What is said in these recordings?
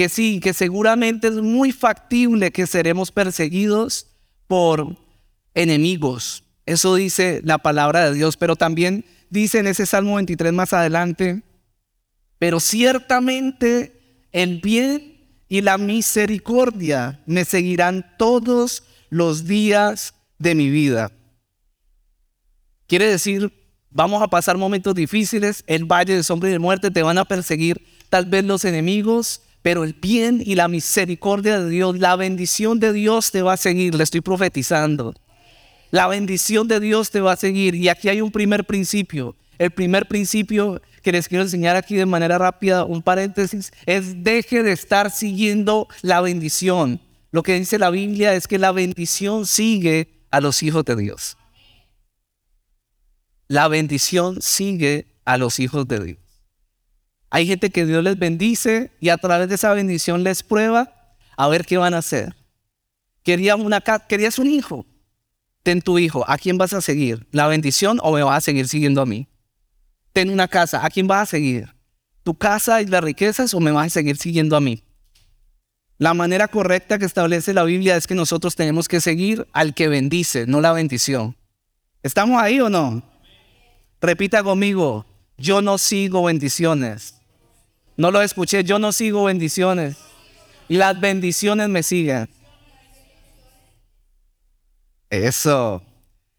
que sí, que seguramente es muy factible que seremos perseguidos por enemigos. Eso dice la palabra de Dios, pero también dice en ese Salmo 23 más adelante, pero ciertamente el bien y la misericordia me seguirán todos los días de mi vida. Quiere decir, vamos a pasar momentos difíciles, el valle de sombra y de muerte, te van a perseguir tal vez los enemigos, pero el bien y la misericordia de Dios, la bendición de Dios te va a seguir, le estoy profetizando. La bendición de Dios te va a seguir. Y aquí hay un primer principio. El primer principio que les quiero enseñar aquí de manera rápida, un paréntesis, es deje de estar siguiendo la bendición. Lo que dice la Biblia es que la bendición sigue a los hijos de Dios. La bendición sigue a los hijos de Dios. Hay gente que Dios les bendice y a través de esa bendición les prueba a ver qué van a hacer. Querías un hijo. Ten tu hijo, ¿a quién vas a seguir? ¿La bendición o me vas a seguir siguiendo a mí? Ten una casa, ¿a quién vas a seguir? ¿Tu casa y las riquezas o me vas a seguir siguiendo a mí? La manera correcta que establece la Biblia es que nosotros tenemos que seguir al que bendice, no la bendición. ¿Estamos ahí o no? Repita conmigo, yo no sigo bendiciones. No lo escuché, yo no sigo bendiciones. Las bendiciones me siguen. Eso.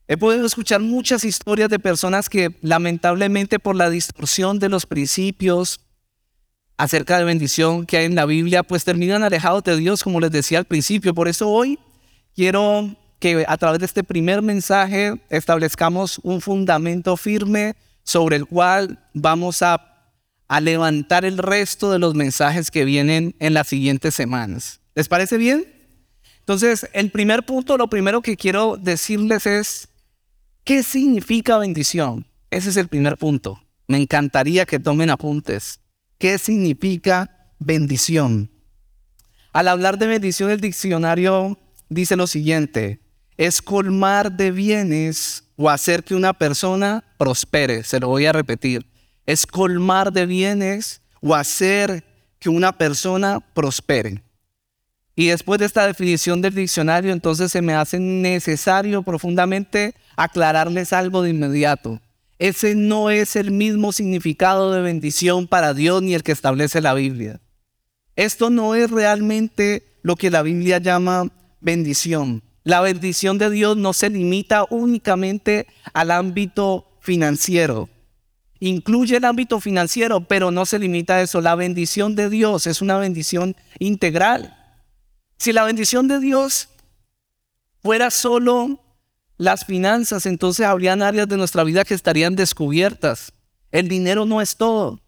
He podido escuchar muchas historias de personas que lamentablemente por la distorsión de los principios acerca de bendición que hay en la Biblia, pues terminan alejados de Dios, como les decía al principio. Por eso hoy quiero que a través de este primer mensaje establezcamos un fundamento firme sobre el cual vamos a levantar el resto de los mensajes que vienen en las siguientes semanas. ¿Les parece bien? Entonces, el primer punto, lo primero que quiero decirles es, ¿qué significa bendición? Ese es el primer punto. Me encantaría que tomen apuntes. ¿Qué significa bendición? Al hablar de bendición, el diccionario dice lo siguiente. Es colmar de bienes o hacer que una persona prospere. Se lo voy a repetir. Es colmar de bienes o hacer que una persona prospere. Y después de esta definición del diccionario, entonces se me hace necesario profundamente aclararles algo de inmediato. Ese no es el mismo significado de bendición para Dios ni el que establece la Biblia. Esto no es realmente lo que la Biblia llama bendición. La bendición de Dios no se limita únicamente al ámbito financiero. Incluye el ámbito financiero, pero no se limita a eso. La bendición de Dios es una bendición integral. Si la bendición de Dios fuera solo las finanzas, entonces habrían áreas de nuestra vida que estarían descubiertas. El dinero no es todo.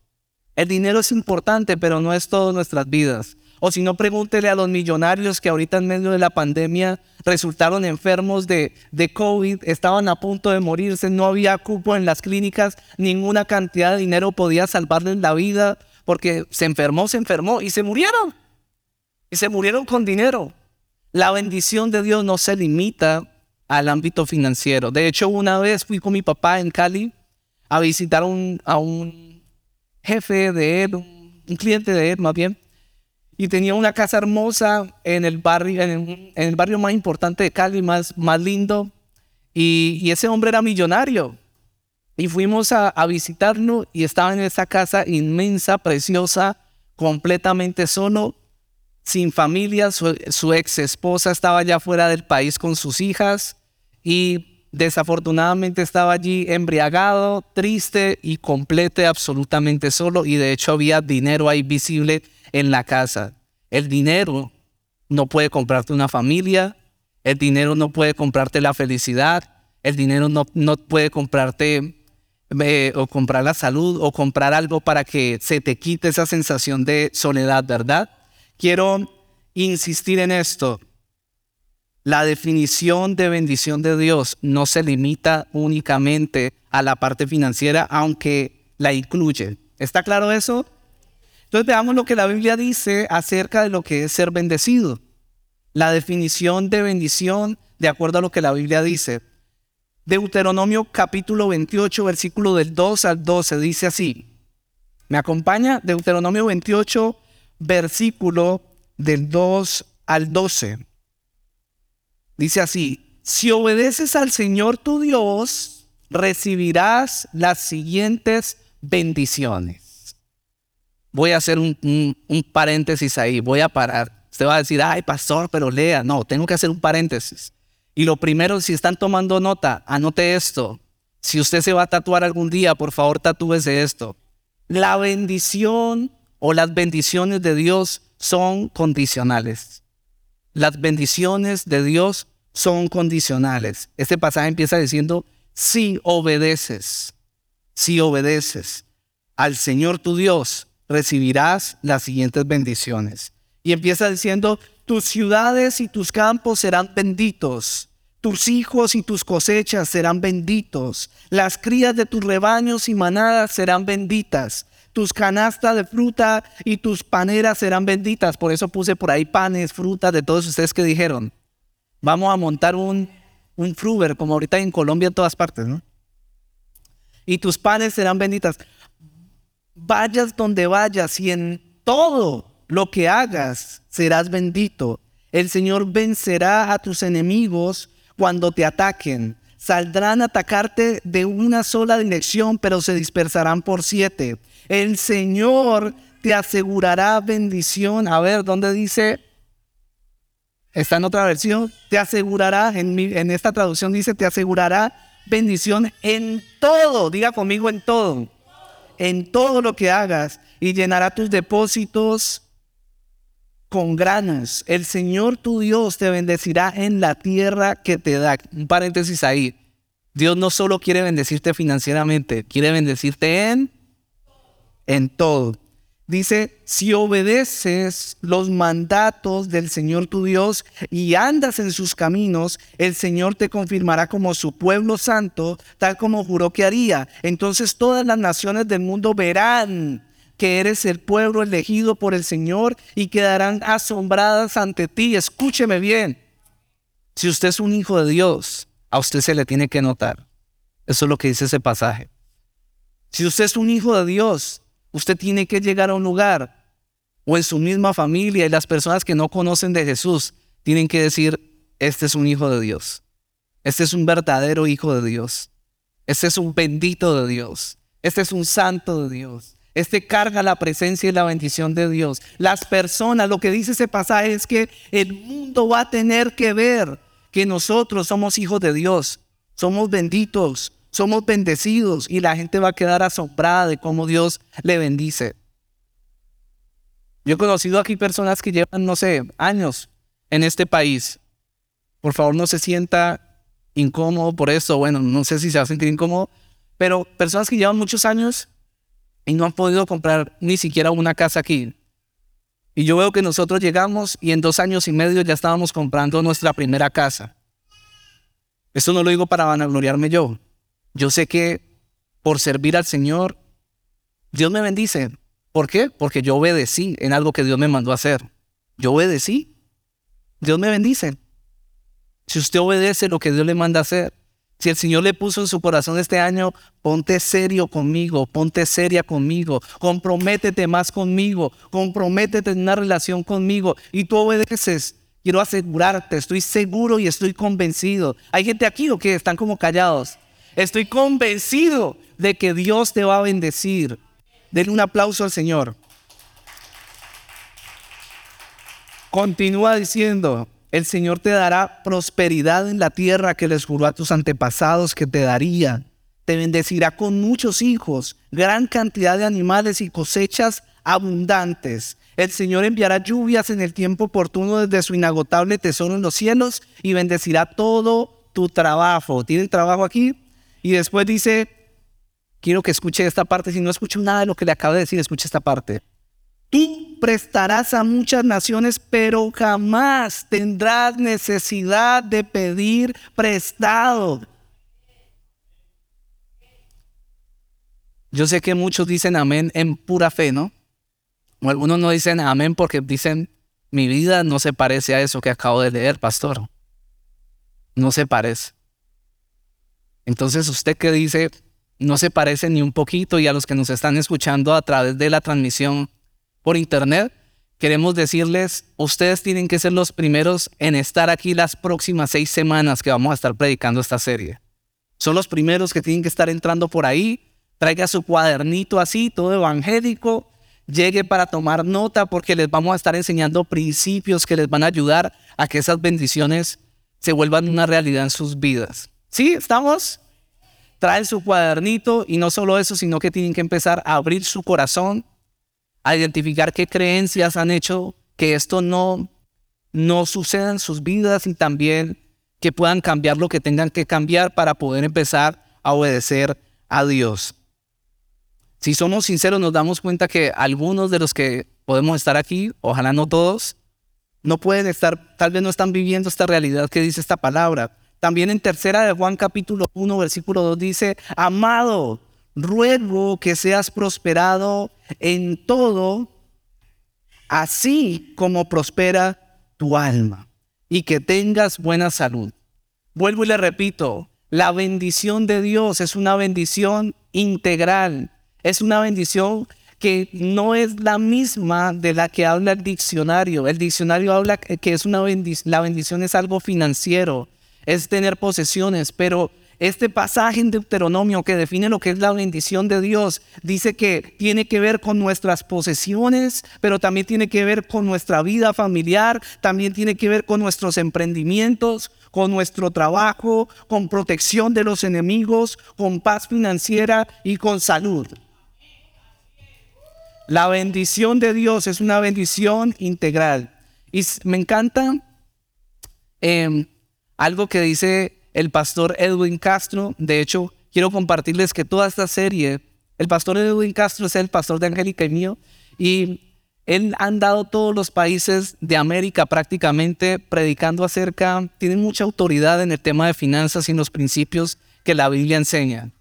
El dinero es importante, pero no es todo en nuestras vidas. O si no, pregúntele a los millonarios que ahorita en medio de la pandemia resultaron enfermos de COVID, estaban a punto de morirse, no había cupo en las clínicas, ninguna cantidad de dinero podía salvarles la vida porque se enfermó y se murieron. Y se murieron con dinero. La bendición de Dios no se limita al ámbito financiero. De hecho, una vez fui con mi papá en Cali a visitar a un jefe de él, un cliente de él más bien. Y tenía una casa hermosa en el barrio más importante de Cali, más lindo. Y ese hombre era millonario. Y fuimos a visitarlo y estaba en esa casa inmensa, preciosa, completamente solo. Sin familia, su ex esposa estaba allá fuera del país con sus hijas y desafortunadamente estaba allí embriagado, triste y completo, absolutamente solo. Y de hecho había dinero ahí visible en la casa. El dinero no puede comprarte una familia, el dinero no puede comprarte la felicidad, el dinero no puede comprarte o comprar la salud o comprar algo para que se te quite esa sensación de soledad, ¿verdad? Quiero insistir en esto. La definición de bendición de Dios no se limita únicamente a la parte financiera, aunque la incluye. ¿Está claro eso? Entonces veamos lo que la Biblia dice acerca de lo que es ser bendecido. La definición de bendición, de acuerdo a lo que la Biblia dice. Deuteronomio capítulo 28, versículo del 2 al 12, dice así. ¿Me acompaña? Deuteronomio 28, versículo del 2 al 12. Dice así: si obedeces al Señor tu Dios, recibirás las siguientes bendiciones. Voy a hacer un paréntesis ahí, voy a parar. Usted va a decir, ay pastor, pero lea. No, tengo que hacer un paréntesis. Y lo primero, si están tomando nota, anote esto. Si usted se va a tatuar algún día, por favor tatúese esto. La bendición o las bendiciones de Dios son condicionales. Las bendiciones de Dios son condicionales. Este pasaje empieza diciendo, si obedeces al Señor tu Dios, recibirás las siguientes bendiciones. Y empieza diciendo, tus ciudades y tus campos serán benditos. Tus hijos y tus cosechas serán benditos. Las crías de tus rebaños y manadas serán benditas. Tus canastas de fruta y tus paneras serán benditas. Por eso puse por ahí panes, frutas, de todos ustedes que dijeron, vamos a montar un fruver, como ahorita en Colombia en todas partes, ¿no? Y tus panes serán benditas. Vayas donde vayas y en todo lo que hagas serás bendito. El Señor vencerá a tus enemigos cuando te ataquen. Saldrán a atacarte de una sola dirección, pero se dispersarán por 7. El Señor te asegurará bendición. A ver, ¿dónde dice? Está en otra versión. Te asegurará, en esta traducción dice, te asegurará bendición en todo. Diga conmigo, en todo. En todo lo que hagas. Y llenará tus depósitos con granos. El Señor tu Dios te bendecirá en la tierra que te da. Un paréntesis ahí. Dios no solo quiere bendecirte financieramente, quiere bendecirte en todo. Dice, si obedeces los mandatos del Señor tu Dios y andas en sus caminos, el Señor te confirmará como su pueblo santo, tal como juró que haría. Entonces todas las naciones del mundo verán que eres el pueblo elegido por el Señor y quedarán asombradas ante ti. Escúcheme bien. Si usted es un hijo de Dios, a usted se le tiene que notar. Eso es lo que dice ese pasaje. Si usted es un hijo de Dios, usted tiene que llegar a un lugar o en su misma familia, y las personas que no conocen de Jesús tienen que decir, este es un hijo de Dios. Este es un verdadero hijo de Dios. Este es un bendito de Dios. Este es un santo de Dios. Este carga la presencia y la bendición de Dios. Las personas, lo que dice ese pasaje es que el mundo va a tener que ver que nosotros somos hijos de Dios, somos benditos, somos bendecidos, y la gente va a quedar asombrada de cómo Dios le bendice. Yo he conocido aquí personas que llevan, no sé, años en este país. Por favor, no se sienta incómodo por eso. Bueno, no sé si se va a sentir incómodo, pero personas que llevan muchos años y no han podido comprar ni siquiera una casa aquí. Y yo veo que nosotros llegamos y en 2 años y medio ya estábamos comprando nuestra primera casa. Esto no lo digo para vanagloriarme yo. Yo sé que por servir al Señor, Dios me bendice. ¿Por qué? Porque yo obedecí en algo que Dios me mandó a hacer. Yo obedecí. Dios me bendice. Si usted obedece lo que Dios le manda a hacer, si el Señor le puso en su corazón este año, ponte serio conmigo, ponte seria conmigo, comprométete más conmigo, comprométete en una relación conmigo, y tú obedeces. Quiero asegurarte, estoy seguro y estoy convencido. ¿Hay gente aquí o qué? Están como callados. Estoy convencido de que Dios te va a bendecir. Denle un aplauso al Señor. Continúa diciendo, el Señor te dará prosperidad en la tierra que les juró a tus antepasados que te daría. Te bendecirá con muchos hijos, gran cantidad de animales y cosechas abundantes. El Señor enviará lluvias en el tiempo oportuno desde su inagotable tesoro en los cielos y bendecirá todo tu trabajo. ¿Tienen trabajo aquí? Y después dice, quiero que escuche esta parte. Si no escucho nada de lo que le acabo de decir, escuche esta parte. Tú prestarás a muchas naciones, pero jamás tendrás necesidad de pedir prestado. Yo sé que muchos dicen amén en pura fe, ¿no? O algunos no dicen amén porque dicen, mi vida no se parece a eso que acabo de leer, pastor. No se parece. Entonces usted que dice, no se parece ni un poquito, y a los que nos están escuchando a través de la transmisión por internet, queremos decirles, ustedes tienen que ser los primeros en estar aquí las próximas 6 semanas que vamos a estar predicando esta serie. Son los primeros que tienen que estar entrando por ahí. Traiga su cuadernito así, todo evangélico. Llegue para tomar nota porque les vamos a estar enseñando principios que les van a ayudar a que esas bendiciones se vuelvan una realidad en sus vidas. ¿Sí? ¿Estamos? Traen su cuadernito y no solo eso, sino que tienen que empezar a abrir su corazón, a identificar qué creencias han hecho que esto no suceda en sus vidas y también que puedan cambiar lo que tengan que cambiar para poder empezar a obedecer a Dios. Si somos sinceros, nos damos cuenta que algunos de los que podemos estar aquí, ojalá no todos, no pueden estar, tal vez no están viviendo esta realidad que dice esta palabra. También en 3 Juan 1:2 dice, amado, ruego que seas prosperado en todo, así como prospera tu alma, y que tengas buena salud. Vuelvo y le repito, la bendición de Dios es una bendición integral, es una bendición que no es la misma de la que habla el diccionario. El diccionario habla que es una la bendición es algo financiero, es tener posesiones, pero este pasaje en Deuteronomio que define lo que es la bendición de Dios dice que tiene que ver con nuestras posesiones, pero también tiene que ver con nuestra vida familiar, también tiene que ver con nuestros emprendimientos, con nuestro trabajo, con protección de los enemigos, con paz financiera y con salud. La bendición de Dios es una bendición integral. Y me encanta algo que dice el pastor Edwin Castro. De hecho, quiero compartirles que toda esta serie, el pastor Edwin Castro es el pastor de Angélica y mío, y él ha andado todos los países de América prácticamente predicando acerca, tiene mucha autoridad en el tema de finanzas y en los principios que la Biblia enseña.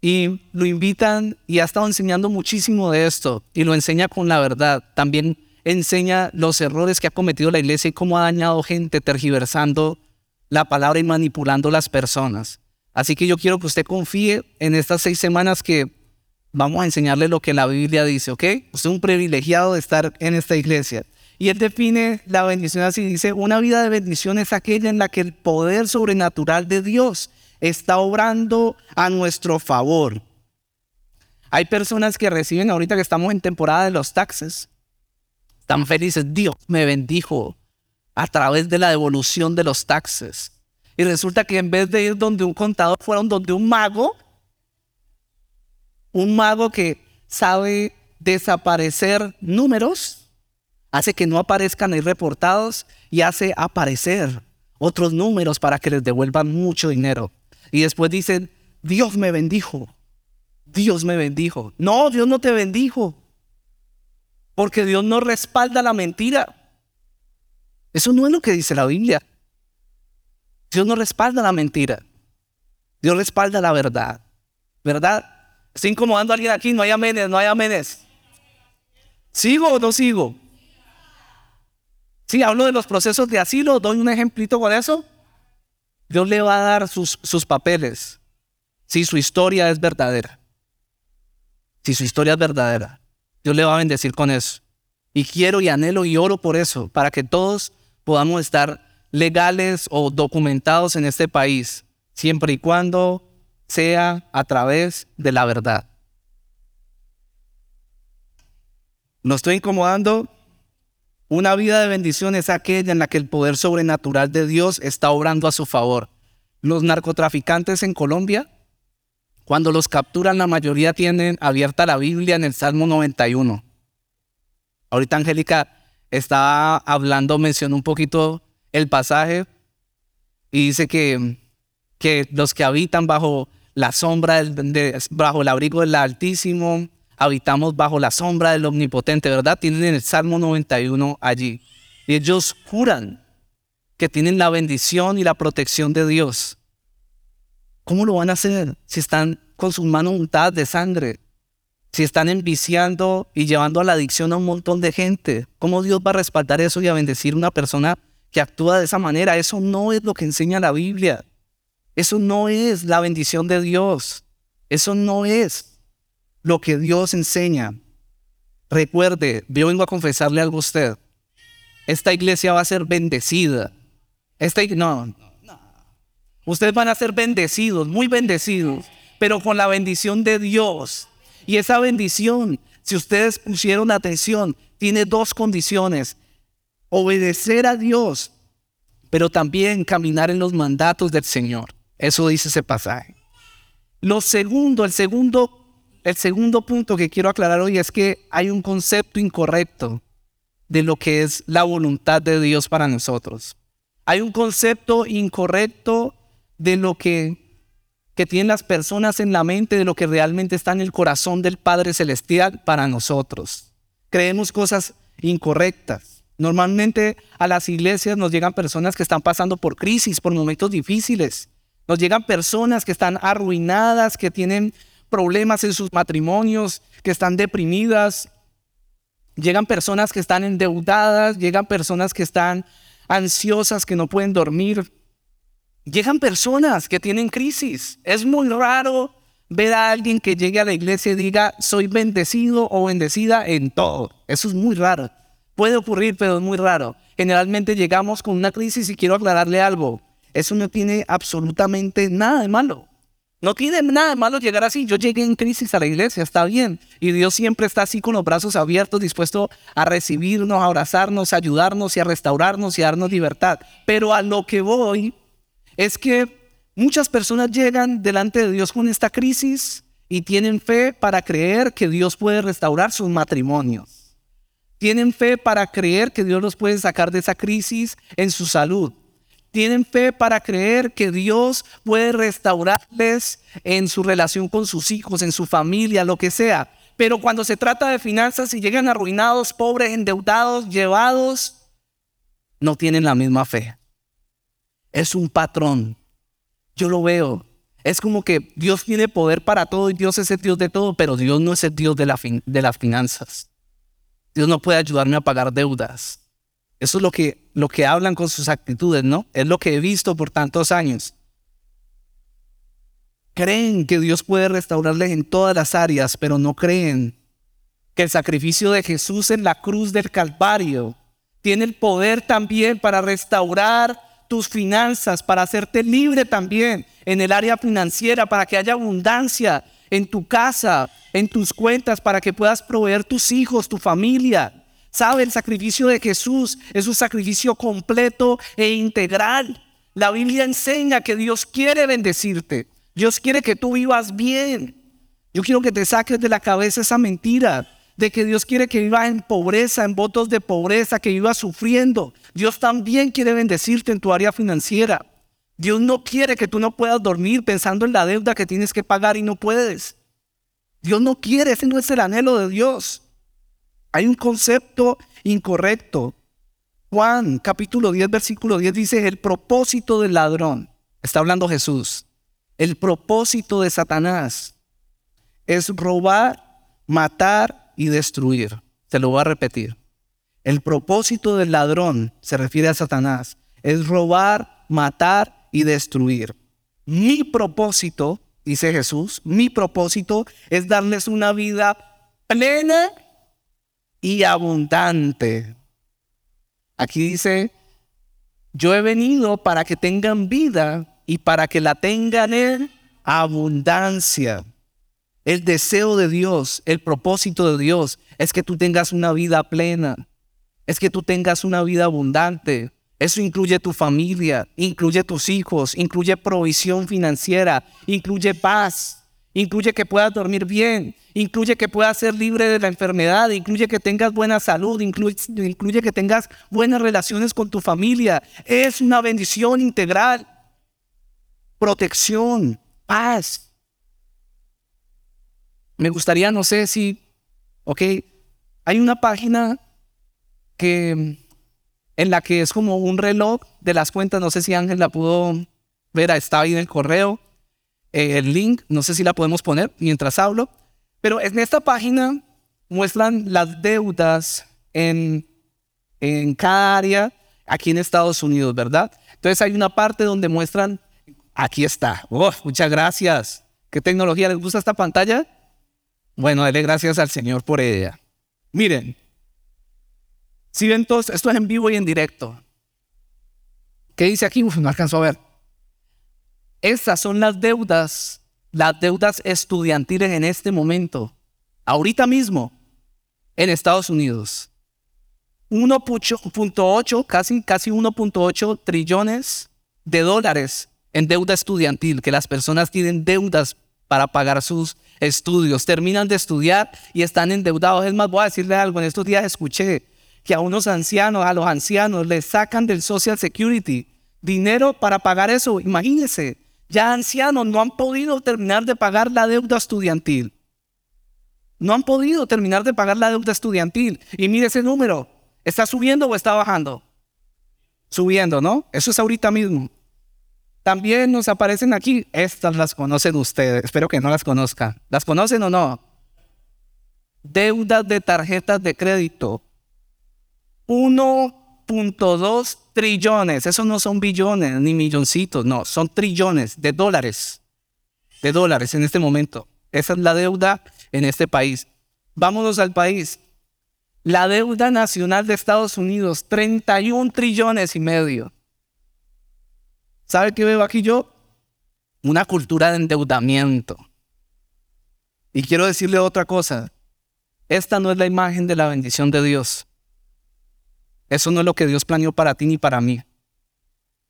Y lo invitan y ha estado enseñando muchísimo de esto y lo enseña con la verdad. También enseña los errores que ha cometido la iglesia y cómo ha dañado gente tergiversando la palabra y manipulando las personas. Así que yo quiero que usted confíe en estas 6 semanas que vamos a enseñarle lo que la Biblia dice, ¿ok? Usted es un privilegiado de estar en esta iglesia. Y él define la bendición así, dice, una vida de bendición es aquella en la que el poder sobrenatural de Dios está obrando a nuestro favor. Hay personas que reciben, ahorita que estamos en temporada de los taxes, están felices, Dios me bendijo a través de la devolución de los taxes. Y resulta que en vez de ir donde un contador, fueron donde un mago que sabe desaparecer números, hace que no aparezcan ahí reportados y hace aparecer otros números para que les devuelvan mucho dinero. Y después dicen, Dios me bendijo, Dios me bendijo. No, Dios no te bendijo, porque Dios no respalda la mentira. Eso no es lo que dice la Biblia. Dios no respalda la mentira. Dios respalda la verdad. ¿Verdad? ¿Estoy incomodando a alguien aquí? No hay amenes, no hay amenes. ¿Sigo o no sigo? Sí, hablo de los procesos de asilo. Doy un ejemplito con eso. Dios le va a dar sus papeles si su historia es verdadera. Si su historia es verdadera, Dios le va a bendecir con eso. Y quiero y anhelo y oro por eso, para que todos podamos estar legales o documentados en este país, siempre y cuando sea a través de la verdad. ¿No estoy incomodando? Una vida de bendición es aquella en la que el poder sobrenatural de Dios está obrando a su favor. Los narcotraficantes en Colombia, cuando los capturan, la mayoría tienen abierta la Biblia en el Salmo 91. Ahorita Angélica estaba hablando, mencionó un poquito el pasaje y dice que los que habitan bajo la sombra, bajo el abrigo del Altísimo, habitamos bajo la sombra del Omnipotente, ¿verdad? Tienen el Salmo 91 allí. Y ellos juran que tienen la bendición y la protección de Dios. ¿Cómo lo van a hacer si están con sus manos untadas de sangre? Si están enviciando y llevando a la adicción a un montón de gente, ¿cómo Dios va a respaldar eso y a bendecir a una persona que actúa de esa manera? Eso no es lo que enseña la Biblia. Eso no es la bendición de Dios. Eso no es lo que Dios enseña. Recuerde, yo vengo a confesarle algo a usted. Esta iglesia va a ser bendecida. Ustedes van a ser bendecidos, muy bendecidos, pero con la bendición de Dios. Y esa bendición, si ustedes pusieron atención, tiene dos condiciones. Obedecer a Dios, pero también caminar en los mandatos del Señor. Eso dice ese pasaje. Lo segundo, el segundo punto que quiero aclarar hoy es que hay un concepto incorrecto de lo que es la voluntad de Dios para nosotros. Hay un concepto incorrecto de lo que tienen las personas en la mente, de lo que realmente está en el corazón del Padre Celestial para nosotros. Creemos cosas incorrectas. Normalmente a las iglesias nos llegan personas que están pasando por crisis, por momentos difíciles. Nos llegan personas que están arruinadas, que tienen problemas en sus matrimonios, que están deprimidas. Llegan personas que están endeudadas, llegan personas que están ansiosas, que no pueden dormir. Llegan personas que tienen crisis. Es muy raro ver a alguien que llegue a la iglesia y diga, soy bendecido o bendecida en todo. Eso es muy raro. Puede ocurrir, pero es muy raro. Generalmente llegamos con una crisis y quiero aclararle algo. Eso no tiene absolutamente nada de malo. No tiene nada de malo llegar así. Yo llegué en crisis a la iglesia, está bien. Y Dios siempre está así con los brazos abiertos, dispuesto a recibirnos, a abrazarnos, a ayudarnos y a restaurarnos y a darnos libertad. Pero a lo que voy es que muchas personas llegan delante de Dios con esta crisis y tienen fe para creer que Dios puede restaurar sus matrimonios. Tienen fe para creer que Dios los puede sacar de esa crisis en su salud. Tienen fe para creer que Dios puede restaurarles en su relación con sus hijos, en su familia, lo que sea. Pero cuando se trata de finanzas y llegan arruinados, pobres, endeudados, llevados, no tienen la misma fe. Es un patrón. Yo lo veo. Es como que Dios tiene poder para todo y Dios es el Dios de todo, pero Dios no es el Dios de las finanzas. Dios no puede ayudarme a pagar deudas. Eso es lo que hablan con sus actitudes, ¿no? Es lo que he visto por tantos años. Creen que Dios puede restaurarles en todas las áreas, pero no creen que el sacrificio de Jesús en la cruz del Calvario tiene el poder también para restaurar tus finanzas, para hacerte libre también en el área financiera, para que haya abundancia en tu casa, en tus cuentas, para que puedas proveer tus hijos, tu familia. ¿Sabe? El sacrificio de Jesús es un sacrificio completo e integral. La Biblia enseña que Dios quiere bendecirte. Dios quiere que tú vivas bien. Yo quiero que te saques de la cabeza esa mentira de que Dios quiere que vivas en pobreza, en votos de pobreza, que vivas sufriendo. Dios también quiere bendecirte en tu área financiera. Dios no quiere que tú no puedas dormir pensando en la deuda que tienes que pagar y no puedes. Dios no quiere, ese no es el anhelo de Dios. Hay un concepto incorrecto. Juan, capítulo 10, versículo 10 dice, el propósito del ladrón, está hablando Jesús, el propósito de Satanás es robar, matar y destruir. Se lo voy a repetir. El propósito del ladrón, se refiere a Satanás, es robar, matar y destruir. Mi propósito, dice Jesús, mi propósito es darles una vida plena y abundante. Aquí dice, yo he venido para que tengan vida y para que la tengan en abundancia. El deseo de Dios, el propósito de Dios es que tú tengas una vida plena, es que tú tengas una vida abundante. Eso incluye tu familia, incluye tus hijos, incluye provisión financiera, incluye paz. Incluye que puedas dormir bien, incluye que puedas ser libre de la enfermedad, incluye que tengas buena salud, incluye que tengas buenas relaciones con tu familia. Es una bendición integral. Protección, paz. Me gustaría, no sé si, hay una página en la que es como un reloj de las cuentas, no sé si Ángel la pudo ver, está ahí en el correo. El link, no sé si la podemos poner mientras hablo, pero en esta página muestran las deudas en cada área aquí en Estados Unidos, ¿verdad? Entonces hay una parte donde muestran, aquí está, muchas gracias, ¿qué tecnología les gusta esta pantalla? Bueno, dele gracias al Señor por ella. Miren, si ven todos, esto es en vivo y en directo. ¿Qué dice aquí? Uf, no alcanzo a ver. Estas son las deudas estudiantiles en este momento, ahorita mismo, en Estados Unidos. 1.8, casi 1.8 trillones de dólares en deuda estudiantil, que las personas tienen deudas para pagar sus estudios, terminan de estudiar y están endeudados. Es más, voy a decirle algo, en estos días escuché que a unos ancianos, a los ancianos les sacan del Social Security dinero para pagar eso. Imagínense, ya ancianos no han podido terminar de pagar la deuda estudiantil. No han podido terminar de pagar la deuda estudiantil. Y mire ese número, ¿está subiendo o está bajando? Subiendo, ¿no? Eso es ahorita mismo. También nos aparecen aquí, estas las conocen ustedes, espero que no las conozcan. ¿Las conocen o no? Deudas de tarjetas de crédito. 1.2 trillones, esos no son billones ni milloncitos, no, son trillones de dólares. De dólares en este momento. Esa es la deuda en este país. Vámonos al país. La deuda nacional de Estados Unidos, 31 trillones y medio. ¿Sabe qué veo aquí yo? Una cultura de endeudamiento. Y quiero decirle otra cosa. Esta no es la imagen de la bendición de Dios. Eso no es lo que Dios planeó para ti ni para mí.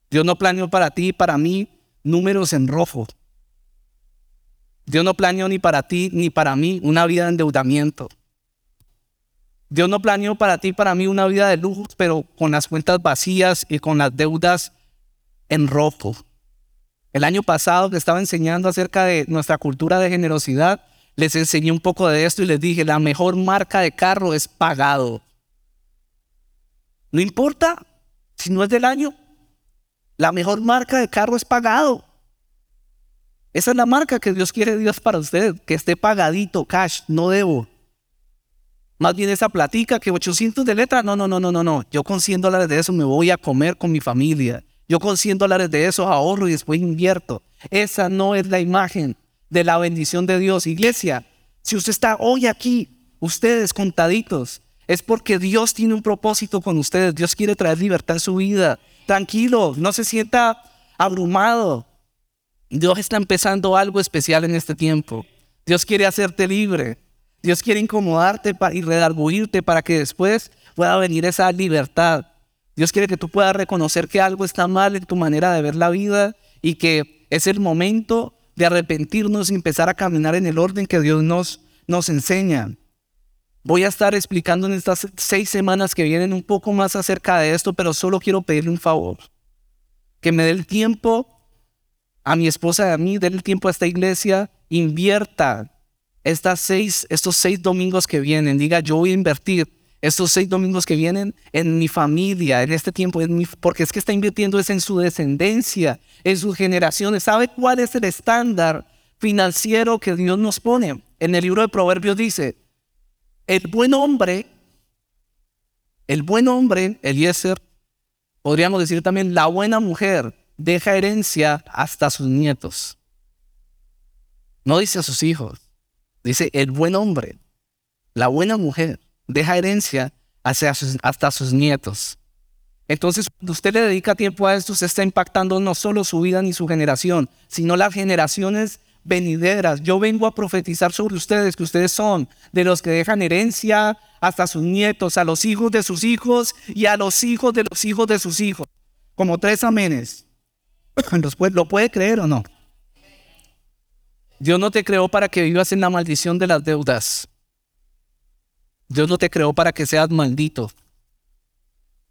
Dios no planeó para ti y para mí números en rojo. Dios no planeó ni para ti ni para mí una vida de endeudamiento. Dios no planeó para ti y para mí una vida de lujos, pero con las cuentas vacías y con las deudas en rojo. El año pasado les estaba enseñando acerca de nuestra cultura de generosidad. Les enseñé un poco de esto y les dije, la mejor marca de carro es pagado. No importa si no es del año. La mejor marca de carro es pagado. Esa es la marca que Dios quiere, Dios, para usted. Que esté pagadito, cash, no debo. Más bien esa platica que 800 de letra. No. Yo con $100 de eso me voy a comer con mi familia. Yo con $100 de esos ahorro y después invierto. Esa no es la imagen de la bendición de Dios. Iglesia, si usted está hoy aquí, ustedes contaditos, es porque Dios tiene un propósito con ustedes. Dios quiere traer libertad a su vida. Tranquilo, no se sienta abrumado. Dios está empezando algo especial en este tiempo. Dios quiere hacerte libre. Dios quiere incomodarte y redarguirte para que después pueda venir esa libertad. Dios quiere que tú puedas reconocer que algo está mal en tu manera de ver la vida y que es el momento de arrepentirnos y empezar a caminar en el orden que Dios nos enseña. Voy a estar explicando en estas 6 semanas que vienen un poco más acerca de esto, pero solo quiero pedirle un favor. Que me dé el tiempo a mi esposa y a mí, déle el tiempo a esta iglesia, invierta estos 6 domingos que vienen. Diga, yo voy a invertir. Estos 6 domingos que vienen en mi familia, en este tiempo, porque es que está invirtiendo es en su descendencia, en sus generaciones. ¿Sabe cuál es el estándar financiero que Dios nos pone? En el libro de Proverbios dice, el buen hombre, Eliezer, podríamos decir también la buena mujer, deja herencia hasta sus nietos. No dice a sus hijos, dice el buen hombre, la buena mujer. Deja herencia hasta sus nietos. Entonces, cuando usted le dedica tiempo a esto, usted está impactando no solo su vida ni su generación, sino las generaciones venideras. Yo vengo a profetizar sobre ustedes, que ustedes son de los que dejan herencia hasta sus nietos, a los hijos de sus hijos y a los hijos de los hijos de sus hijos. Como 3 amenes. ¿Lo puede creer o no? Dios no te creó para que vivas en la maldición de las deudas. Dios no te creó para que seas maldito.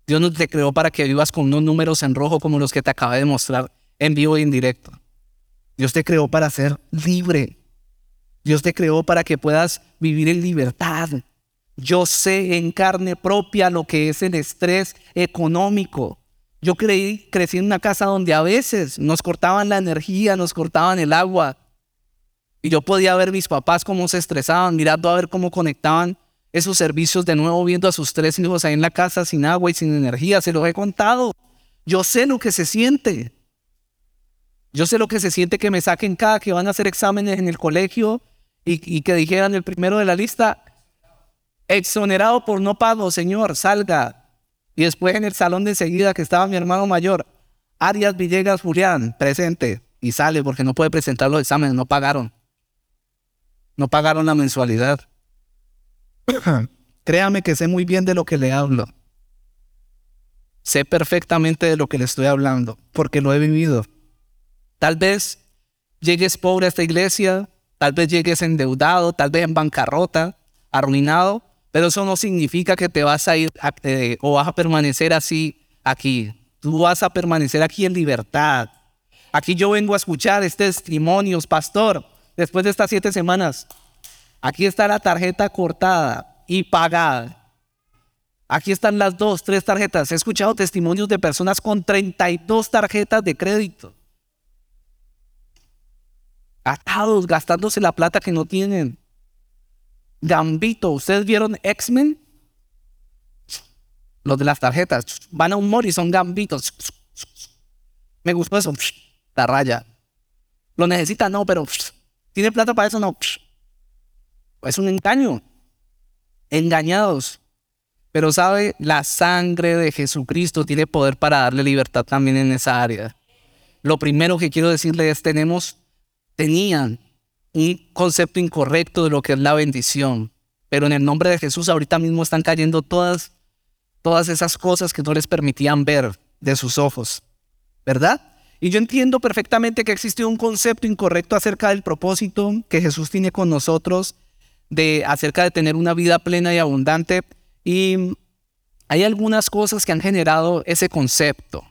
Dios no te creó para que vivas con unos números en rojo como los que te acabé de mostrar en vivo y en directo. Dios te creó para ser libre. Dios te creó para que puedas vivir en libertad. Yo sé en carne propia lo que es el estrés económico. Yo crecí en una casa donde a veces nos cortaban la energía, nos cortaban el agua. Y yo podía ver a mis papás cómo se estresaban, mirando a ver cómo conectaban esos servicios de nuevo, viendo a sus 3 hijos ahí en la casa sin agua y sin energía. Se los he contado. Yo sé lo que se siente. Yo sé lo que se siente que me saquen cada que van a hacer exámenes en el colegio y que dijeran el primero de la lista, Exonerado por no pago, señor, salga. Y después en el salón de enseguida que estaba mi hermano mayor, Arias Villegas Julián, presente. Y sale porque no puede presentar los exámenes, no pagaron. No pagaron la mensualidad. Créame que sé muy bien de lo que le hablo. Sé perfectamente de lo que le estoy hablando, porque lo he vivido. Tal vez llegues pobre a esta iglesia, tal vez llegues endeudado, tal vez en bancarrota, arruinado, pero eso no significa que te vas a ir o vas a permanecer así aquí. Tú vas a permanecer aquí en libertad. Aquí yo vengo a escuchar testimonios, pastor. Después de estas 7 semanas, aquí está la tarjeta cortada y pagada. Aquí están las 2, 3 tarjetas. He escuchado testimonios de personas con 32 tarjetas de crédito. Atados, gastándose la plata que no tienen. Gambito, ¿ustedes vieron X-Men? Los de las tarjetas. Van a un mall y son gambitos. Me gustó eso. La raya. ¿Lo necesita? No, pero ¿tiene plata para eso? No. Es un engaño. Engañados. Pero sabe, la sangre de Jesucristo tiene poder para darle libertad también en esa área. Lo primero que quiero decirle es, tenían un concepto incorrecto de lo que es la bendición, pero en el nombre de Jesús ahorita mismo están cayendo todas esas cosas que no les permitían ver de sus ojos, ¿verdad? Y yo entiendo perfectamente que existe un concepto incorrecto acerca del propósito que Jesús tiene con nosotros, acerca de tener una vida plena y abundante, y hay algunas cosas que han generado ese concepto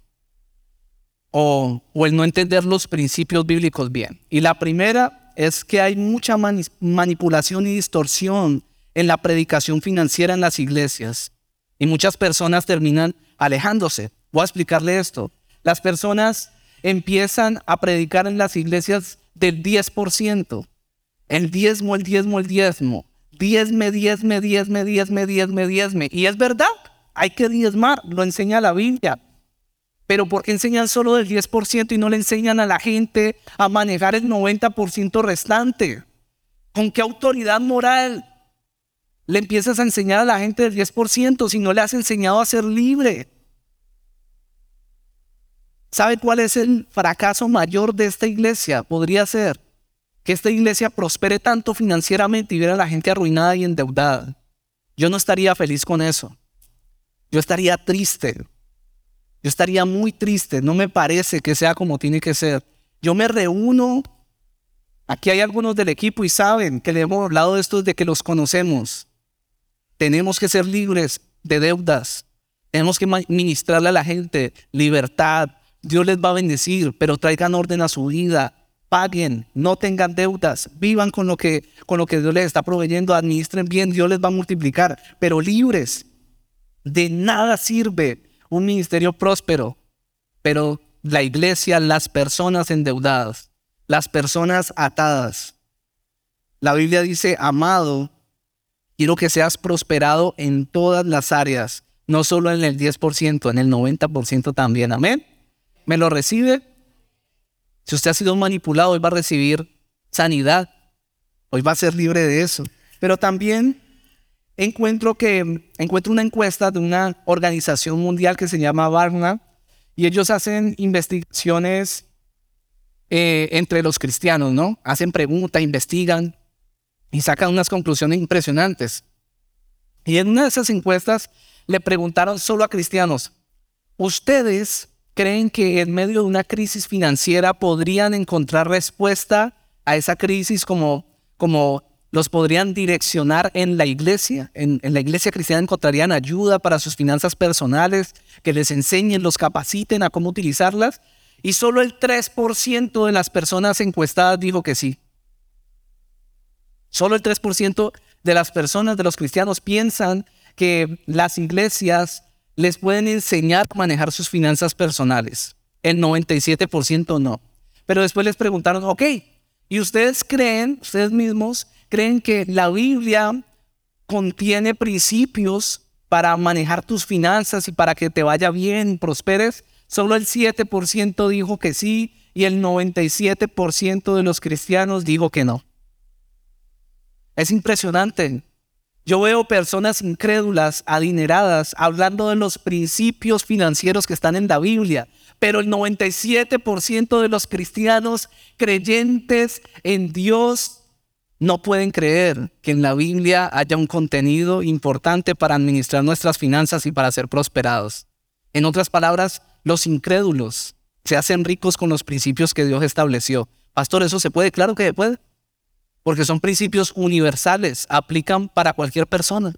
o el no entender los principios bíblicos bien. Y la primera es que hay mucha manipulación y distorsión en la predicación financiera en las iglesias. Y muchas personas terminan alejándose. Voy a explicarle esto. Las personas empiezan a predicar en las iglesias del 10%. El diezmo, el diezmo, el diezmo. Diezme, diezme, diezme, diezme, diezme, diezme. Y es verdad, hay que diezmar, lo enseña la Biblia. Pero ¿por qué enseñan solo del 10% y no le enseñan a la gente a manejar el 90% restante? ¿Con qué autoridad moral le empiezas a enseñar a la gente del 10% si no le has enseñado a ser libre? ¿Sabe cuál es el fracaso mayor de esta iglesia? Podría ser que esta iglesia prospere tanto financieramente y viera a la gente arruinada y endeudada. Yo no estaría feliz con eso. Yo estaría triste. Yo estaría muy triste, no me parece que sea como tiene que ser. Yo me reúno, aquí hay algunos del equipo y saben que le hemos hablado de esto desde que los conocemos. Tenemos que ser libres de deudas, tenemos que ministrarle a la gente libertad. Dios les va a bendecir, pero traigan orden a su vida, paguen, no tengan deudas, vivan con lo que Dios les está proveyendo, administren bien, Dios les va a multiplicar, pero libres. De nada sirve un ministerio próspero, pero la iglesia, las personas endeudadas, las personas atadas. La Biblia dice, amado, quiero que seas prosperado en todas las áreas, no solo en el 10%, en el 90% también. Amén. ¿Me lo recibe? Si usted ha sido manipulado, hoy va a recibir sanidad. Hoy va a ser libre de eso. Pero también encuentro una encuesta de una organización mundial que se llama Barna, y ellos hacen investigaciones entre los cristianos, ¿no? Hacen preguntas, investigan y sacan unas conclusiones impresionantes. Y en una de esas encuestas le preguntaron solo a cristianos, ¿ustedes creen que en medio de una crisis financiera podrían encontrar respuesta a esa crisis como los podrían direccionar en la iglesia? En la iglesia cristiana encontrarían ayuda para sus finanzas personales, que les enseñen, los capaciten a cómo utilizarlas. Y solo el 3% de las personas encuestadas dijo que sí. Solo el 3% de las personas, de los cristianos, piensan que las iglesias les pueden enseñar a manejar sus finanzas personales. El 97% no. Pero después les preguntaron, ok, ¿y ustedes creen, ustedes mismos, creen que la Biblia contiene principios para manejar tus finanzas y para que te vaya bien, prosperes? Solo el 7% dijo que sí y el 97% de los cristianos dijo que no. Es impresionante. Yo veo personas incrédulas, adineradas, hablando de los principios financieros que están en la Biblia, pero el 97% de los cristianos creyentes en Dios no pueden creer que en la Biblia haya un contenido importante para administrar nuestras finanzas y para ser prosperados. En otras palabras, los incrédulos se hacen ricos con los principios que Dios estableció. Pastor, ¿eso se puede? Claro que se puede. Porque son principios universales, aplican para cualquier persona.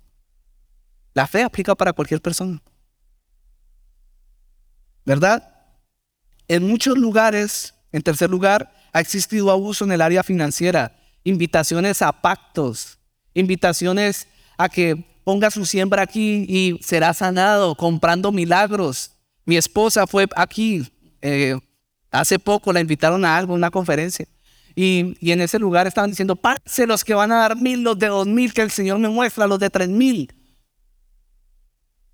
La fe aplica para cualquier persona, ¿verdad? En muchos lugares, en tercer lugar, ha existido abuso en el área financiera. Invitaciones a pactos, invitaciones a que ponga su siembra aquí y será sanado, comprando milagros. Mi esposa fue aquí, hace poco la invitaron a algo, una conferencia. Y en ese lugar estaban diciendo, parce, los que van a dar 1,000, los de 2,000 que el Señor me muestra, los de 3,000.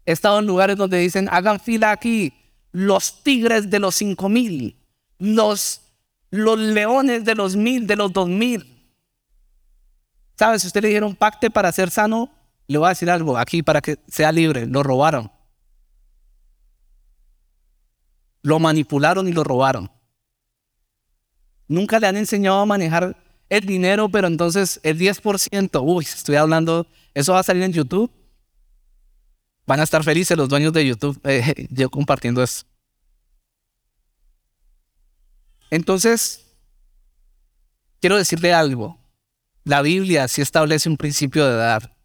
He estado en lugares donde dicen, hagan fila aquí, los tigres de los 5,000, los leones de los 1,000, de los 2,000. ¿Sabes? Si usted le dijeron pacte para ser sano, le voy a decir algo aquí para que sea libre. Lo robaron. Lo manipularon y lo robaron. Nunca le han enseñado a manejar el dinero, pero entonces el 10%, estoy hablando, eso va a salir en YouTube. Van a estar felices los dueños de YouTube, yo compartiendo eso. Entonces, quiero decirle algo. La Biblia sí establece un principio de dar,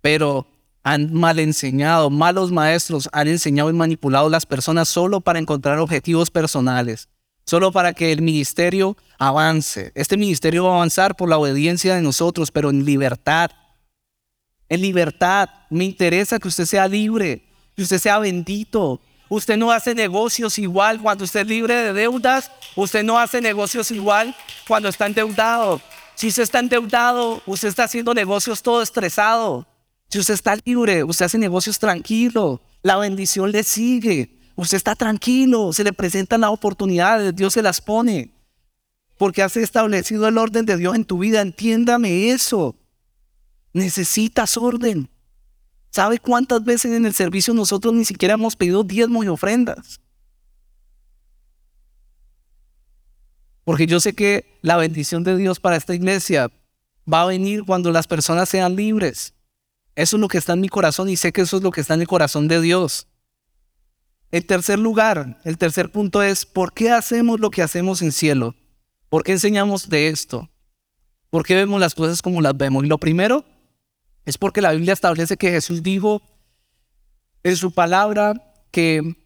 pero han mal enseñado, malos maestros han enseñado y manipulado a las personas solo para encontrar objetivos personales, solo para que el ministerio avance. Este ministerio va a avanzar por la obediencia de nosotros, pero en libertad. En libertad. Me interesa que usted sea libre, que usted sea bendito. Usted no hace negocios igual cuando usted es libre de deudas. Usted no hace negocios igual cuando está endeudado. Si usted está endeudado, usted está haciendo negocios todo estresado. Si usted está libre, usted hace negocios tranquilo. La bendición le sigue. Usted está tranquilo. Se le presentan las oportunidades. Dios se las pone. Porque has establecido el orden de Dios en tu vida. Entiéndame eso. Necesitas orden. ¿Sabe cuántas veces en el servicio nosotros ni siquiera hemos pedido diezmos y ofrendas? Porque yo sé que la bendición de Dios para esta iglesia va a venir cuando las personas sean libres. Eso es lo que está en mi corazón y sé que eso es lo que está en el corazón de Dios. En tercer lugar, el tercer punto es, ¿por qué hacemos lo que hacemos en cielo? ¿Por qué enseñamos de esto? ¿Por qué vemos las cosas como las vemos? Y lo primero es porque la Biblia establece que Jesús dijo en su palabra que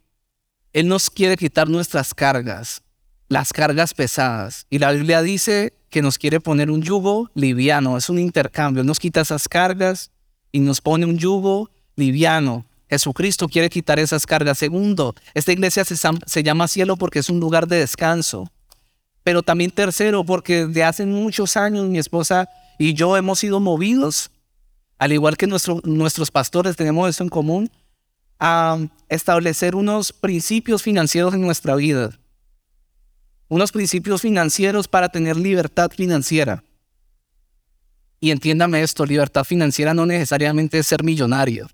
Él nos quiere quitar nuestras cargas, las cargas pesadas. Y la Biblia dice que nos quiere poner un yugo liviano. Es un intercambio. Él nos quita esas cargas y nos pone un yugo liviano. Jesucristo quiere quitar esas cargas. Segundo, esta iglesia se llama cielo porque es un lugar de descanso. Pero también tercero, porque desde hace muchos años mi esposa y yo hemos sido movidos, al igual que nuestros pastores, tenemos eso en común, a establecer unos principios financieros en nuestra vida. Unos principios financieros para tener libertad financiera. Y entiéndame esto, libertad financiera no necesariamente es ser millonario.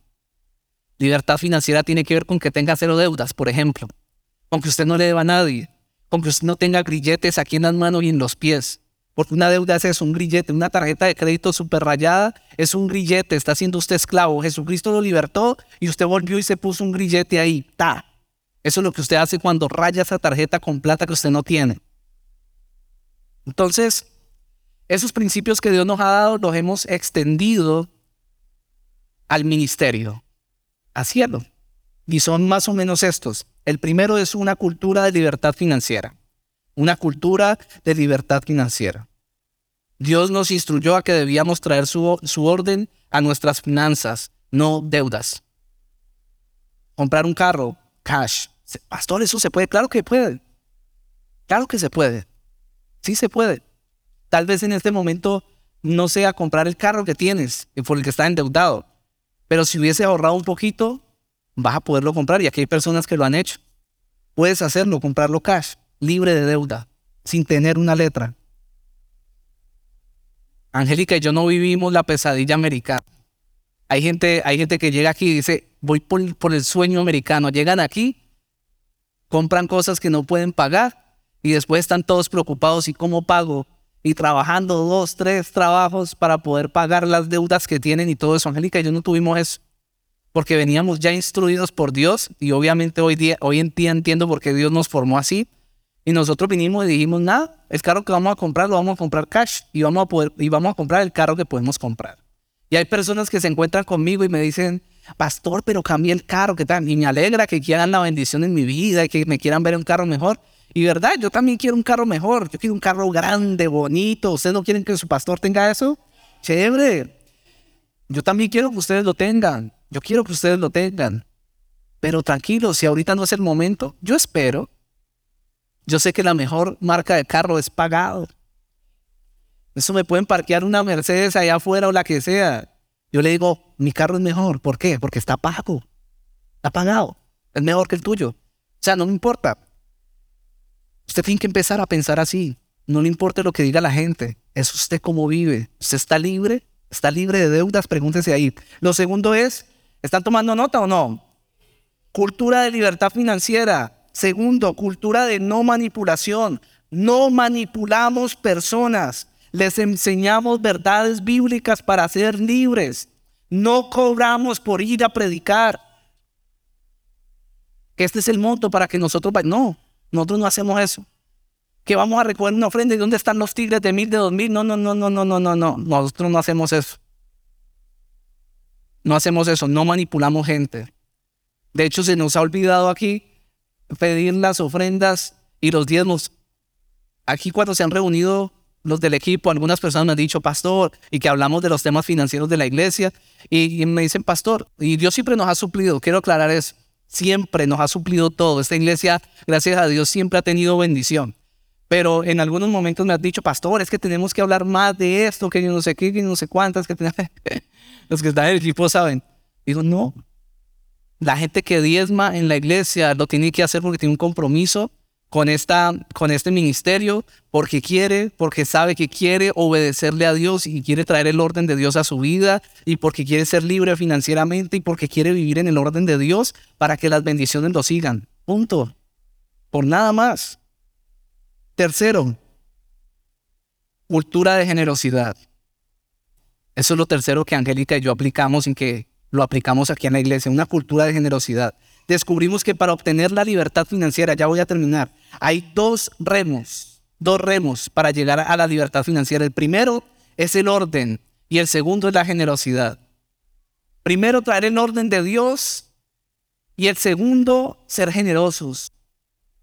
Libertad financiera tiene que ver con que tenga cero deudas, por ejemplo. Con que usted no le deba a nadie. Con que usted no tenga grilletes aquí en las manos y en los pies. Porque una deuda es un grillete, una tarjeta de crédito súper rayada es un grillete, está siendo usted esclavo. Jesucristo lo libertó y usted volvió y se puso un grillete ahí. ¡Ta! Eso es lo que usted hace cuando raya esa tarjeta con plata que usted no tiene. Entonces, esos principios que Dios nos ha dado los hemos extendido al ministerio, a cielo. Y son más o menos estos. El primero es una cultura de libertad financiera. Una cultura de libertad financiera. Dios nos instruyó a que debíamos traer su orden a nuestras finanzas, no deudas. Comprar un carro, cash. Pastor, ¿eso se puede? Claro que puede. Claro que se puede. Sí se puede. Tal vez en este momento no sea comprar el carro que tienes y por el que estás endeudado. Pero si hubiese ahorrado un poquito, vas a poderlo comprar. Y aquí hay personas que lo han hecho. Puedes hacerlo, comprarlo cash. Libre de deuda, sin tener una letra. Angélica y yo no vivimos la pesadilla americana. Hay gente que llega aquí y dice, voy por el sueño americano. Llegan aquí, compran cosas que no pueden pagar y después están todos preocupados y cómo pago. Y trabajando 2, 3 trabajos para poder pagar las deudas que tienen y todo eso. Angélica y yo no tuvimos eso porque veníamos ya instruidos por Dios y obviamente hoy en día entiendo por qué Dios nos formó así. Y nosotros vinimos y dijimos, nada, el carro que vamos a comprar lo vamos a comprar cash y vamos a comprar el carro que podemos comprar. Y hay personas que se encuentran conmigo y me dicen, pastor, pero cambié el carro, ¿qué tal? Y me alegra que quieran la bendición en mi vida y que me quieran ver un carro mejor. Y verdad, yo también quiero un carro mejor, yo quiero un carro grande, bonito. ¿Ustedes no quieren que su pastor tenga eso? Chévere. Yo también quiero que ustedes lo tengan. Yo quiero que ustedes lo tengan. Pero tranquilos, si ahorita no es el momento, yo espero. Yo sé que la mejor marca de carro es pagado. Eso me pueden parquear una Mercedes allá afuera o la que sea. Yo le digo, mi carro es mejor. ¿Por qué? Porque está pago. Está pagado. Es mejor que el tuyo. O sea, no me importa. Usted tiene que empezar a pensar así. No le importa lo que diga la gente. Es usted cómo vive. Usted está libre. Está libre de deudas. Pregúntese ahí. Lo segundo es, ¿están tomando nota o no? Cultura de libertad financiera. Segundo, cultura de no manipulación. No manipulamos personas. Les enseñamos verdades bíblicas para ser libres. No cobramos por ir a predicar. Este es el monto para que nosotros... No, nosotros no hacemos eso. Que vamos a recoger una ofrenda y ¿dónde están los tigres de 1000, de 2000? No. Nosotros no hacemos eso. No hacemos eso. No manipulamos gente. De hecho, se nos ha olvidado aquí pedir las ofrendas y los diezmos. Aquí cuando se han reunido los del equipo, algunas personas me han dicho, pastor, y que hablamos de los temas financieros de la iglesia, y me dicen, pastor, y Dios siempre nos ha suplido, quiero aclarar eso, siempre nos ha suplido todo. Esta iglesia, gracias a Dios, siempre ha tenido bendición. Pero en algunos momentos me han dicho, pastor, es que tenemos que hablar más de esto, que yo no sé qué, que no sé cuántas, que los que están en el equipo saben. Digo, no. La gente que diezma en la iglesia lo tiene que hacer porque tiene un compromiso con este ministerio, porque quiere, porque sabe que quiere obedecerle a Dios y quiere traer el orden de Dios a su vida y porque quiere ser libre financieramente y porque quiere vivir en el orden de Dios para que las bendiciones lo sigan. Punto. Por nada más. Tercero, cultura de generosidad. Eso es lo tercero que Angélica y yo aplicamos sin que lo aplicamos aquí en la iglesia, una cultura de generosidad. Descubrimos que para obtener la libertad financiera, ya voy a terminar, hay dos remos para llegar a la libertad financiera. El primero es el orden y el segundo es la generosidad. Primero, traer el orden de Dios y el segundo, ser generosos.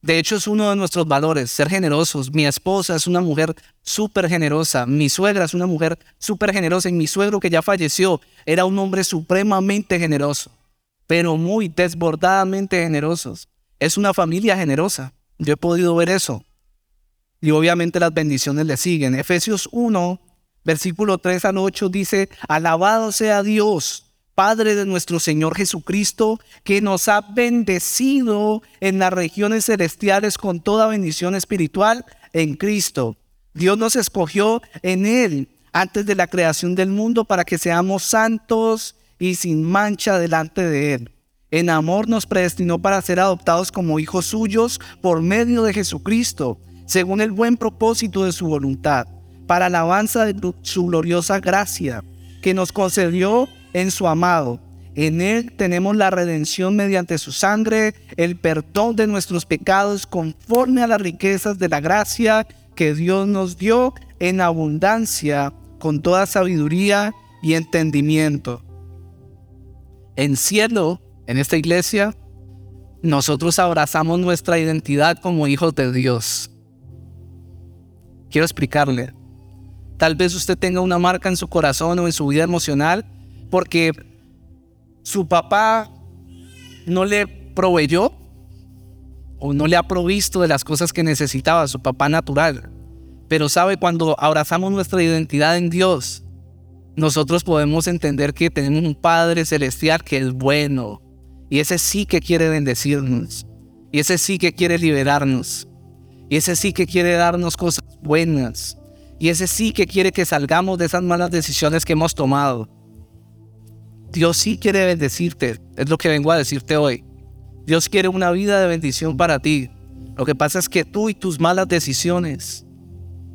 De hecho, es uno de nuestros valores, ser generosos. Mi esposa es una mujer súper generosa. Mi suegra es una mujer súper generosa. Y mi suegro, que ya falleció, era un hombre supremamente generoso, pero muy desbordadamente generosos. Es una familia generosa. Yo he podido ver eso. Y obviamente las bendiciones le siguen. Efesios 1, versículo 3 al 8 dice, alabado sea Dios, Padre de nuestro Señor Jesucristo, que nos ha bendecido en las regiones celestiales con toda bendición espiritual en Cristo. Dios nos escogió en Él antes de la creación del mundo para que seamos santos y sin mancha delante de Él. En amor nos predestinó para ser adoptados como hijos suyos por medio de Jesucristo, según el buen propósito de su voluntad, para alabanza de su gloriosa gracia, que nos concedió en su amado. En Él tenemos la redención mediante su sangre, el perdón de nuestros pecados conforme a las riquezas de la gracia que Dios nos dio en abundancia con toda sabiduría y entendimiento. En cielo, en esta iglesia, nosotros abrazamos nuestra identidad como hijos de Dios. Quiero explicarle. Tal vez usted tenga una marca en su corazón o en su vida emocional porque su papá no le proveyó o no le ha provisto de las cosas que necesitaba, su papá natural. Pero sabe, cuando abrazamos nuestra identidad en Dios, nosotros podemos entender que tenemos un Padre celestial que es bueno. Y ese sí que quiere bendecirnos. Y ese sí que quiere liberarnos. Y ese sí que quiere darnos cosas buenas. y ese sí que quiere que salgamos de esas malas decisiones que hemos tomado. Dios sí quiere bendecirte, es lo que vengo a decirte hoy. Dios quiere una vida de bendición para ti. Lo que pasa es que tú y tus malas decisiones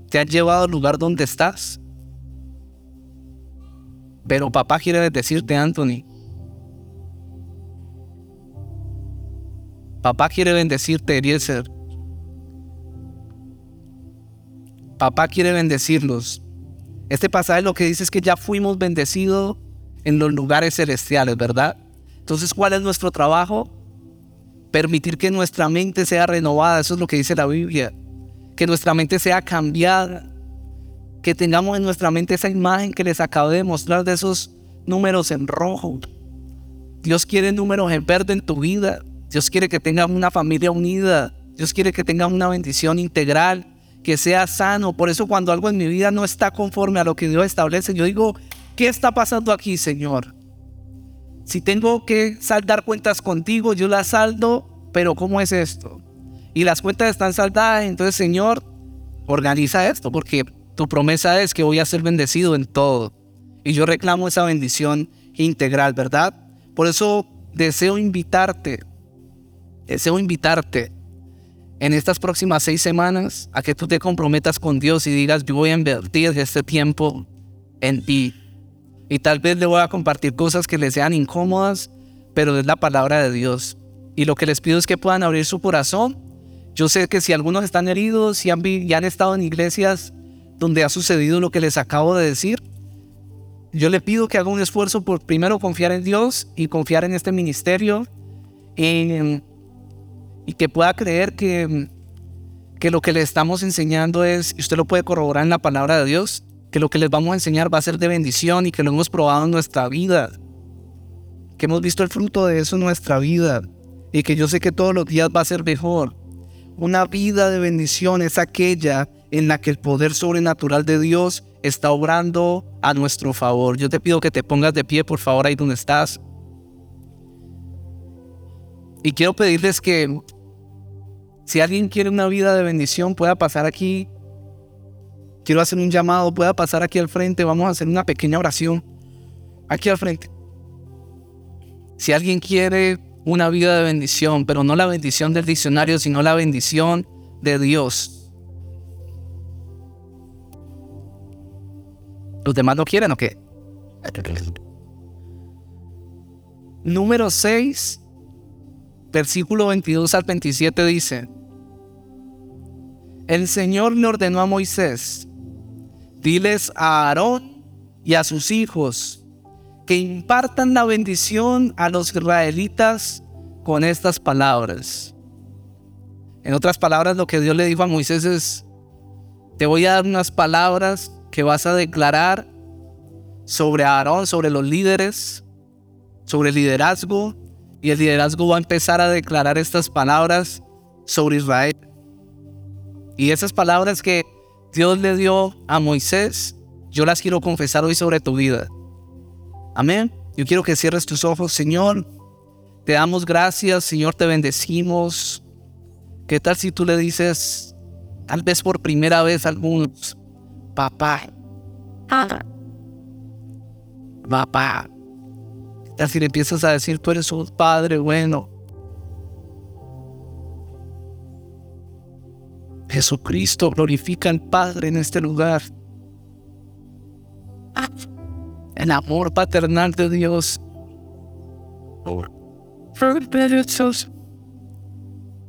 te han llevado al lugar donde estás. Pero papá quiere bendecirte, Anthony. Papá quiere bendecirte, Eliezer. Papá quiere bendecirlos. Este pasaje lo que dice es que ya fuimos bendecidos en los lugares celestiales, ¿verdad? Entonces, ¿cuál es nuestro trabajo? Permitir que nuestra mente sea renovada. Eso es lo que dice la Biblia. Que nuestra mente sea cambiada. Que tengamos en nuestra mente esa imagen que les acabo de mostrar de esos números en rojo. Dios quiere números en verde en tu vida. Dios quiere que tengas una familia unida. Dios quiere que tengas una bendición integral. Que sea sano. Por eso cuando algo en mi vida no está conforme a lo que Dios establece, yo digo, ¿qué está pasando aquí, Señor? Si tengo que saldar cuentas contigo, yo las saldo, pero ¿cómo es esto? Y las cuentas están saldadas, entonces, Señor, organiza esto, porque tu promesa es que voy a ser bendecido en todo. Y yo reclamo esa bendición integral, ¿verdad? Por eso deseo invitarte en estas próximas 6 semanas a que tú te comprometas con Dios y digas, yo voy a invertir este tiempo en ti. Y tal vez le voy a compartir cosas que les sean incómodas, pero es la palabra de Dios. Y lo que les pido es que puedan abrir su corazón. Yo sé que si algunos están heridos y han estado en iglesias donde ha sucedido lo que les acabo de decir, yo les pido que hagan un esfuerzo por primero confiar en Dios y confiar en este ministerio y que pueda creer que lo que le estamos enseñando es, y usted lo puede corroborar en la palabra de Dios, que lo que les vamos a enseñar va a ser de bendición y que lo hemos probado en nuestra vida, que hemos visto el fruto de eso en nuestra vida y que yo sé que todos los días va a ser mejor. Una vida de bendición es aquella en la que el poder sobrenatural de Dios está obrando a nuestro favor. Yo te pido que te pongas de pie, por favor, ahí donde estás. Y quiero pedirles que si alguien quiere una vida de bendición pueda pasar aquí. Quiero hacer un llamado, pueda pasar aquí al frente. Vamos a hacer una pequeña oración aquí al frente. Si alguien quiere una vida de bendición, pero no la bendición del diccionario, sino la bendición de Dios. ¿Los demás no quieren o qué? Número 6, versículo 22 al 27 dice: el Señor le ordenó a Moisés, diles a Aarón y a sus hijos que impartan la bendición a los israelitas con estas palabras. En otras palabras, lo que Dios le dijo a Moisés es, te voy a dar unas palabras que vas a declarar sobre Aarón, sobre los líderes, sobre el liderazgo, y el liderazgo va a empezar a declarar estas palabras sobre Israel. Y esas palabras que Dios le dio a Moisés, yo las quiero confesar hoy sobre tu vida. Amén. Yo quiero que cierres tus ojos. Señor, te damos gracias. Señor, te bendecimos. ¿Qué tal si tú le dices, tal vez por primera vez a algunos, papá? ¿Qué tal si le empiezas a decir, tú eres un padre bueno? Jesucristo, glorifica al Padre en este lugar. El amor paternal de Dios.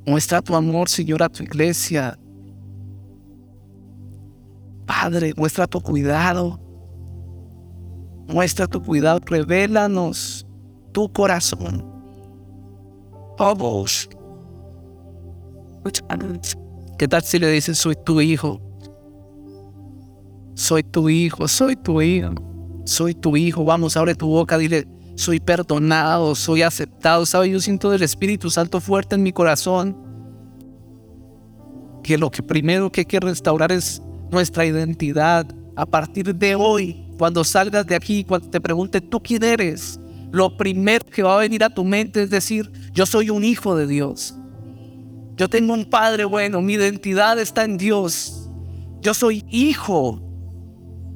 Muestra tu amor, Señor, a tu iglesia. Padre, muestra tu cuidado. Muestra tu cuidado. Revélanos tu corazón. ¿Qué tal si le dices, soy tu hijo? Soy tu hijo, soy tu hijo. Soy tu hijo. Vamos, abre tu boca, dile, soy perdonado, soy aceptado. ¿Sabes? Yo siento del Espíritu Santo fuerte en mi corazón. Que lo que primero que hay que restaurar es nuestra identidad. A partir de hoy, cuando salgas de aquí, cuando te pregunten, ¿tú quién eres? Lo primero que va a venir a tu mente es decir, yo soy un hijo de Dios. Yo tengo un padre bueno, mi identidad está en Dios. Yo soy hijo.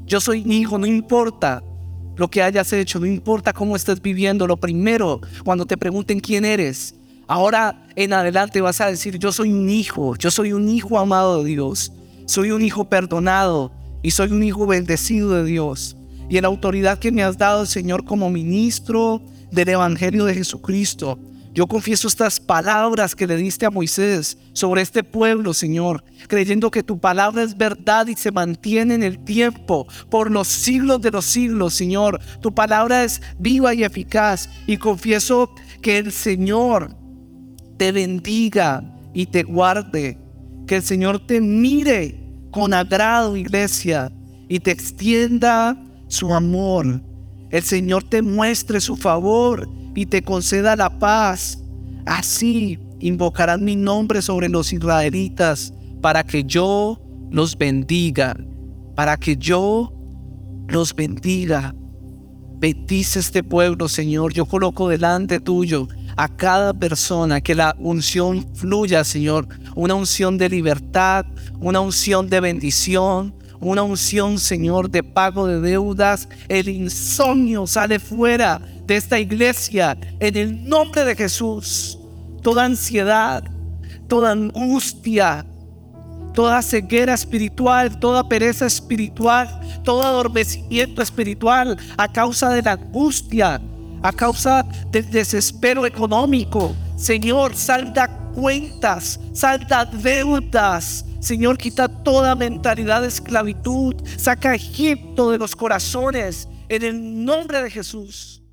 Yo soy hijo, no importa lo que hayas hecho, no importa cómo estés viviendo. Lo primero, cuando te pregunten quién eres, ahora en adelante vas a decir: yo soy un hijo. Yo soy un hijo amado de Dios. Soy un hijo perdonado y soy un hijo bendecido de Dios. Y en la autoridad que me has dado, Señor, como ministro del Evangelio de Jesucristo, yo confieso estas palabras que le diste a Moisés sobre este pueblo, Señor, creyendo que tu palabra es verdad y se mantiene en el tiempo por los siglos de los siglos, Señor. Tu palabra es viva y eficaz, y confieso que el Señor te bendiga y te guarde, que el Señor te mire con agrado, iglesia, y te extienda su amor. El Señor te muestre su favor y te conceda la paz. Así invocarán mi nombre sobre los israelitas, para que yo los bendiga, para que yo los bendiga. Bendice este pueblo, Señor. Yo coloco delante tuyo a cada persona, que la unción fluya, Señor. Una unción de libertad, una unción de bendición, una unción, Señor, de pago de deudas. El insomnio sale fuera de esta iglesia en el nombre de Jesús. Toda ansiedad, toda angustia, toda ceguera espiritual, toda pereza espiritual, todo adormecimiento espiritual a causa de la angustia, a causa del desespero económico. Señor, salda cuentas, salda deudas. Señor, quita toda mentalidad de esclavitud. Saca a Egipto de los corazones en el nombre de Jesús.